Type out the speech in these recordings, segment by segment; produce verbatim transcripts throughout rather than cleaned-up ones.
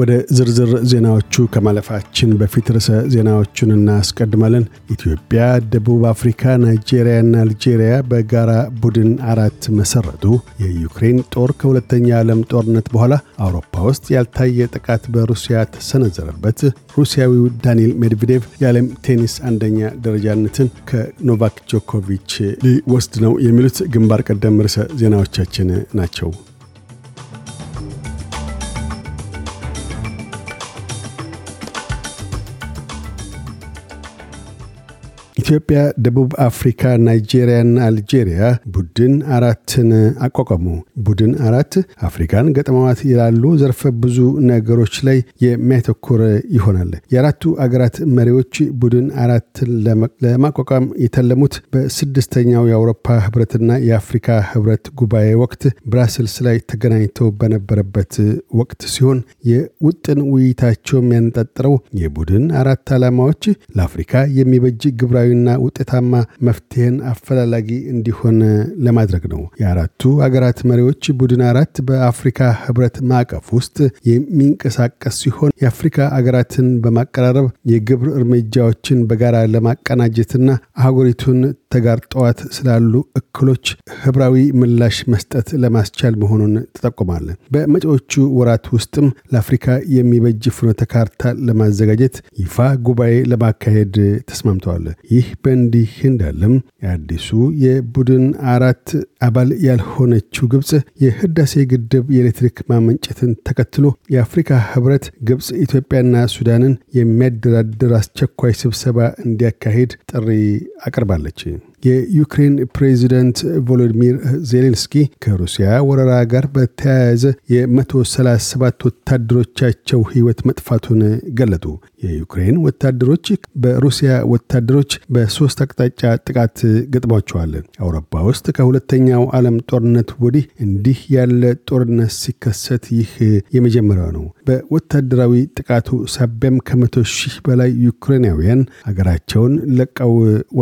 ወደ ዝርዝር ዜናዎቹ ከማለፋችን በፊት ርዕሰ ዜናዎቹን እናስቀድማለን። ኢትዮጵያ፣ ደቡብ አፍሪካ፣ ናይጄሪያና አልጄሪያ በጋራ ቡድን አራት መሰረቱ። የዩክሬን ጦር ከሁለተኛ ዓለም ጦርነት በኋላ አውሮፓ ውስጥ ያልታየ ጥቃት በሩሲያ ተሰነዘረበት። ሩሲያዊው ዳኒል ሜድቬዴቭ የዓለም ቴኒስ አንደኛ ደረጃነትን ከኖቫክ ጆኮቪች ሊወስድ ነው። የሚሉት ግንባር ቀደም ርዕሰ ዜናዎቻችን ናቸው። ኢትዮጵያ፣ ደቡብ አፍሪካ፣ ናይጄሪያና አልጄሪያ ቡድን አራትን አቋቋሙ። ቡድን አራት አፍሪካን ገጥመዋት ይላሉ ዘርፈ ብዙ ነገሮች ላይ የሚያተኩር ይሆናል። የአራቱ አገራት መሪዎች ቡድን አራትን ለማቋቋም የተለሙት በስድስተኛው የአውሮፓ ህብረትና የአፍሪካ ህብረት ጉባኤ ወቅት ብራስልስ ላይ ተገናኝተው በነበረበት ወቅት ሲሆን የውጥን ውይይታቸው የሚያነጣጥረው የቡድን አራት ዓላማዎች ለአፍሪካ የሚበጅ ግብራዊ እና ውጤታማ መፍትሄን አፈላላጊ እንዲሆን ለማድረግ ነው። የአራቱ አገራት መሪዎች ቡድን አራት በአፍሪካ ህብረት ማዕቀፍ ውስጥ የሚንቀሳቀስ ሲሆን የአፍሪካ አገራትን በማቀራረብ የግብር እርምጃዎችን በጋራ ለማቀናጀትና አህጉሪቱን ተጋርጧት ስላሉ እክሎች ህብራዊ ምላሽ መስጠት ለማስቻል መሆኑን ተጠቁሟል። በመጪዎቹ ወራት ውስጥም ለአፍሪካ የሚበጅ ፍኖተ ካርታ ለማዘጋጀት ይፋ ጉባኤ ለማካሄድ ተስማምተዋል። ይህ በእንዲህ እንዳለም አዲሱ የቡድን አራት አባል ያልሆነችው ግብጽ የህዳሴ ግድብ የኤሌክትሪክ ማመንጨትን ተከትሎ የአፍሪካ ህብረት ግብጽ፣ ኢትዮጵያና ሱዳንን የሚያደራድር አስቸኳይ ስብሰባ እንዲያካሂድ ጥሪ አቀርባለች። የዩክሬን ፕሬዚዳንት ቮሎዲሚር ዜሌንስኪ ከሩሲያ ወረራ ጋር በተያያዘ የመቶ ሰላሳ ሰባት ወታደሮቻቸው ህይወት መጥፋቱን ገለጡ። የዩክሬን ወታደሮች በሩሲያ ወታደሮች በሶስት አቅጣጫ ጥቃት ገጥሟቸዋል። አውሮፓ ውስጥ ከሁለተኛው ዓለም ጦርነት ወዲህ እንዲህ ያለ ጦርነት ሲከሰት ይህ የመጀመሪያው ነው። በወታደራዊ ጥቃቱ ሳቢያም ከመቶ ሺህ በላይ ዩክሬናውያን አገራቸውን ለቀው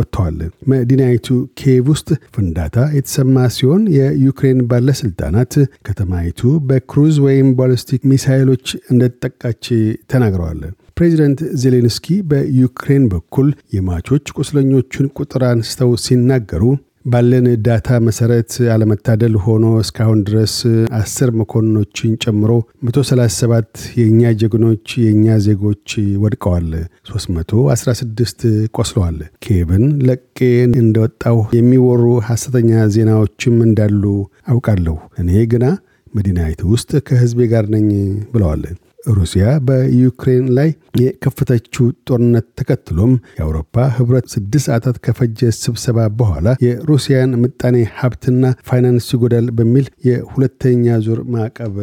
ወጥተዋል። መዲና ቱ ኬቭ ውስጥ ፍንዳታ የተሰማ ሲሆን የዩክሬን ባለስልጣናት ከተማይቱ በክሩዝ ወይም ባሊስቲክ ሚሳኤሎች እንደተጠቃች ተናግረዋል። ፕሬዚዳንት ዜሌንስኪ በዩክሬን በኩል የሟቾች ቁስለኞቹን ቁጥር አንስተው ሲናገሩ ባለን ዳታ መሰረት አለመታደል ሆኖ እስካሁን ድረስ አስር መኮንኖችን ጨምሮ መቶ ሰላሳ ሰባት የኛ ጀግኖች የኛ ዜጎች ወድቀዋል፣ ሶስት መቶ አስራ ስድስት ቆስለዋል። ኬብን ለቄ እንደወጣው የሚወሩ ሐሰተኛ ዜናዎችም እንዳሉ አውቃለሁ። እኔ ግና መዲናይቱ ውስጥ ከህዝቤ ጋር ነኝ ብለዋል። ሩሲያ በዩክሬን ላይ የከፈተችው ጦርነት ተከትሎም የአውሮፓ ህብረት ስድስት ሰዓታት ከፈጀ ስብሰባ በኋላ የሩሲያን ምጣኔ ሀብትና ፋይናንስ ይጎዳል በሚል የሁለተኛ ዙር ማዕቀብ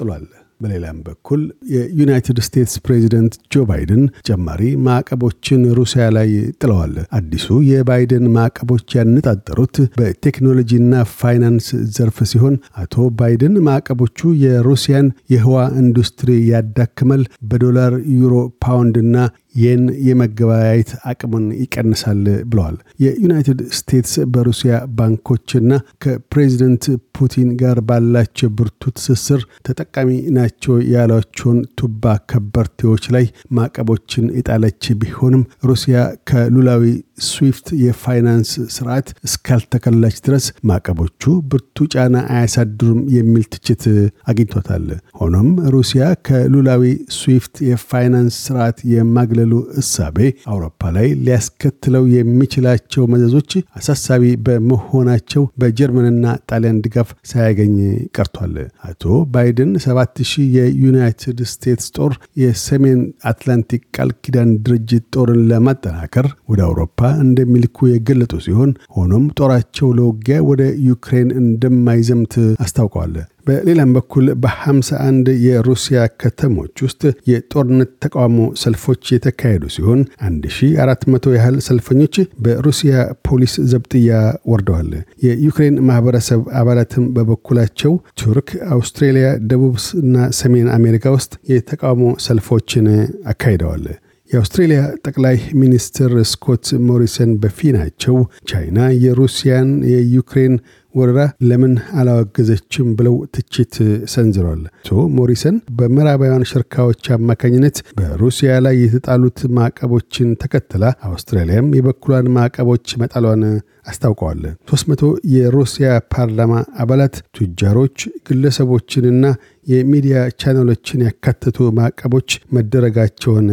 ጥሏል። በሌላም በኩል የዩናይትድ ስቴትስ ፕሬዚዳንት ጆ ባይደን ጀማሪ ማዕቀቦችን ሩሲያ ላይ ጥለዋል። አዲሱ የባይደን ማዕቀቦች ያነጣጠሩት በቴክኖሎጂና ፋይናንስ ዘርፍ ሲሆን አቶ ባይደን ማዕቀቦቹ የሩሲያን የህዋ ኢንዱስትሪ ያዳክማል፣ በዶላር፣ ዩሮ፣ ፓውንድና የን የመገበያየት አቅምን ይቀንሳል ብለዋል። የዩናይትድ ስቴትስ በሩሲያ ባንኮችና ከፕሬዚዳንት ፑቲን ጋር ባላቸው ብርቱ ትስስር ተጠቃሚ ናቸው ያሏቸውን ቱባ ከበርቴዎች ላይ ማዕቀቦችን የጣለች ቢሆንም ሩሲያ ከሉላዊ ስዊፍት የፋይናንስ ስርዓት እስካልተከለች ድረስ ማዕቀቦቹ ብርቱ ጫና አያሳድሩም የሚል ትችት አግኝቶታል። ሆኖም ሩሲያ ከሉላዊ ስዊፍት የፋይናንስ ስርዓት የማግለ እሳቤ አውሮፓ ላይ ሊያስከትለው የሚችላቸው መዘዞች አሳሳቢ በመሆናቸው በጀርመንና ጣሊያን ድጋፍ ሳያገኝ ቀርቷል። አቶ ባይደን ሰባት ሺህ የዩናይትድ ስቴትስ ጦር የሰሜን አትላንቲክ ቃል ኪዳን ድርጅት ጦርን ለማጠናከር ወደ አውሮፓ እንደሚልኩ የገለጡ ሲሆን ሆኖም ጦራቸው ለውጊያ ወደ ዩክሬን እንደማይዘምት አስታውቀዋል። በሌላም በኩል በ51 የሩሲያ ከተሞች ውስጥ የጦርነት ተቃውሞ ሰልፎች የተካሄዱ ሲሆን አስር መቶ ያህል ሰልፈኞች በሩሲያ ፖሊስ ዘብጥያ ወርደዋል። የዩክሬን ማህበረሰብ አባላትም በበኩላቸው ቱርክ፣ አውስትራሊያ፣ ደቡብና ሰሜን አሜሪካ ውስጥ የተቃውሞ ሰልፎችን አካሂደዋል። የአውስትራሊያ ጠቅላይ ሚኒስትር ስኮት ሞሪሰን በፊናቸው ቻይና የሩሲያን የዩክሬን ወረራ ለምን አላወገዘችም ብለው ትችት ሰንዝረዋል። ጆ ሞሪሰን በመራባያን ሸርካዎች አማካኝነት በሩሲያ ላይ የተጣሉት ማዕቀቦችን ተከትላ አውስትራሊያም የበኩሏን ማዕቀቦች መጣሏን አስታውቀዋል። ሶስት መቶ የሩሲያ ፓርላማ አባላት ቱጃሮች ግለሰቦችንና የሚዲያ ቻናሎችን ያካተቱ ማዕቀቦች መደረጋቸውን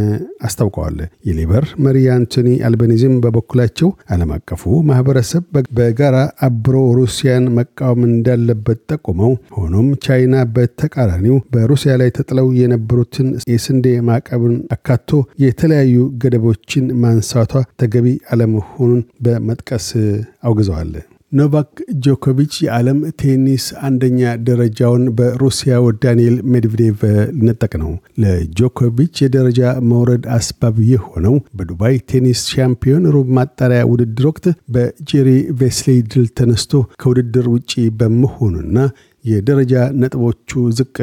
አስታውቀዋል። የሌበር መሪ አንቶኒ አልባኒዚ በበኩላቸው ዓለም አቀፉ ማህበረሰብ በጋራ አብሮ ሩሲያን መቃወም እንዳለበት ጠቁመው ሆኖም ቻይና በተቃራኒው በሩሲያ ላይ ተጥለው የነበሩትን የስንዴ ማዕቀብን አካቶ የተለያዩ ገደቦችን ማንሳቷ ተገቢ አለመሆኑን በመጥቀስ አውግዘዋል። ኖቫክ ጆኮቪች የዓለም ቴኒስ አንደኛ ደረጃውን በሩሲያው ዳኒኤል ሜድቬዴቭ ሊነጠቅ ነው። ለጆኮቪች የደረጃ መውረድ አስባብ የሆነው በዱባይ ቴኒስ ሻምፒዮን ሩብ ማጣሪያ ውድድር ወቅት በጄሪ ቬስሊ ድል ተነስቶ ከውድድር ውጪ በመሆኑና የደረጃ ነጥቦቹ ዝቅ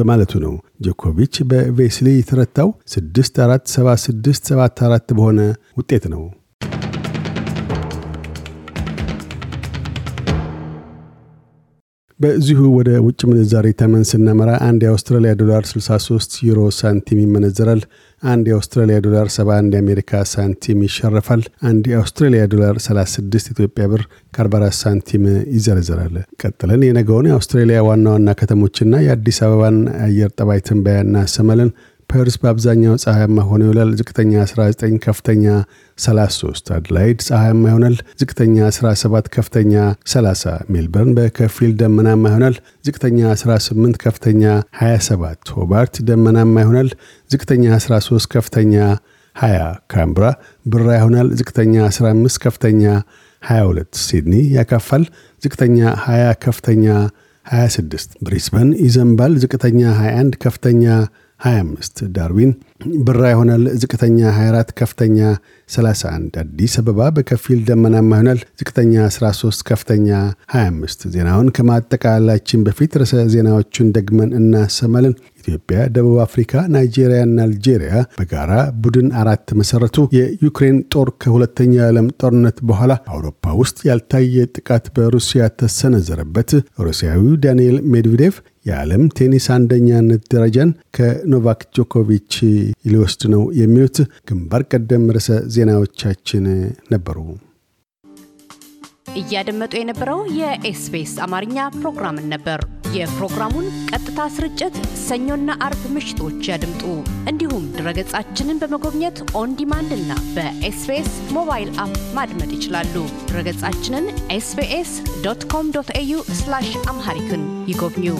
በማለቱ ነው። ጆኮቪች በቬስሊ የተረታው ስድስት አራት ሰባ ስድስት ሰባ አራት በሆነ ውጤት ነው። በዚሁ ወደ ውጭ ምንዛሪ ተመን ስናመራ አንድ የአውስትራሊያ ዶላር ስልሳ ሶስት ዩሮ ሳንቲም ይመነዘራል። አንድ የአውስትራሊያ ዶላር ሰባ አንድ የአሜሪካ ሳንቲም ይሸርፋል። አንድ የአውስትራሊያ ዶላር ሰላሳ ስድስት ኢትዮጵያ ብር ከአርባ አራት ሳንቲም ይዘረዘራል። ቀጥለን የነገውን የአውስትራሊያ ዋና ዋና ከተሞችና የአዲስ አበባን አየር ጠባይ ትንበያና ሰመልን ፐርስ በአብዛኛው ፀሐያማ ሆኖ ይውላል። ዝቅተኛ አስራ ዘጠኝ ከፍተኛ ሰላሳ ሶስት። አድላይድ ፀሐያማ ይሆናል። ዝቅተኛ አስራ ሰባት ከፍተኛ ሰላሳ። ሜልበርን በከፊል ደመናማ ይሆናል። ዝቅተኛ አስራ ስምንት ከፍተኛ ሃያ ሰባት። ሆባርት ደመናማ ይሆናል። ዝቅተኛ አስራ ሶስት ከፍተኛ ሃያ። ካምብራ ብራ ይሆናል። ዝቅተኛ አስራ አምስት ከፍተኛ ሃያ ሁለት። ሲድኒ ያካፋል። ዝቅተኛ ሃያ ከፍተኛ ሃያ ስድስት። ብሪስበን ይዘንባል። ዝቅተኛ ሃያ አንድ ከፍተኛ ሃያ አምስት። ዳርዊን ብራ ይሆናል። ዝቅተኛ ሃያ አራት ከፍተኛ ሰላሳ አንድ። አዲስ አበባ በከፊል ደመናማ ይሆናል። ዝቅተኛ አስራ ሶስት ከፍተኛ ሃያ አምስት። ዜናውን ከማጠቃላላችን በፊት ርዕሰ ዜናዎችን ደግመን እናሰማለን። ኢትዮጵያ፣ ደቡብ አፍሪካ፣ ናይጄሪያና አልጄሪያ በጋራ ቡድን አራት መሰረቱ። የዩክሬን ጦር ከሁለተኛ ዓለም ጦርነት በኋላ አውሮፓ ውስጥ ያልታየ ጥቃት በሩሲያ ተሰነዘረበት። ሩሲያዊው ዳኒኤል ሜድቬዴቭ የዓለም ቴኒስ አንደኛነት ደረጃን ከኖቫክ ጆኮቪች ሊወስድ ነው። የሚሉት ግንባር ቀደም ርዕሰ ዜናዎቻችን ነበሩ። እያደመጡ የነበረው የኤስቢኤስ አማርኛ ፕሮግራም ነበር። የፕሮግራሙን ቀጥታ ስርጭት ሰኞና አርብ ምሽቶች ያድምጡ። እንዲሁም ድረገጻችንን በመጎብኘት ኦን ዲማንድ እና በኤስቢኤስ ሞባይል አፕ ማድመጥ ይችላሉ። ድረገጻችንን ኤስ ቢ ኤስ ዶት ኮም ዶት ኤ ዩ ስላሽ አምሃሪክን ይጎብኙ።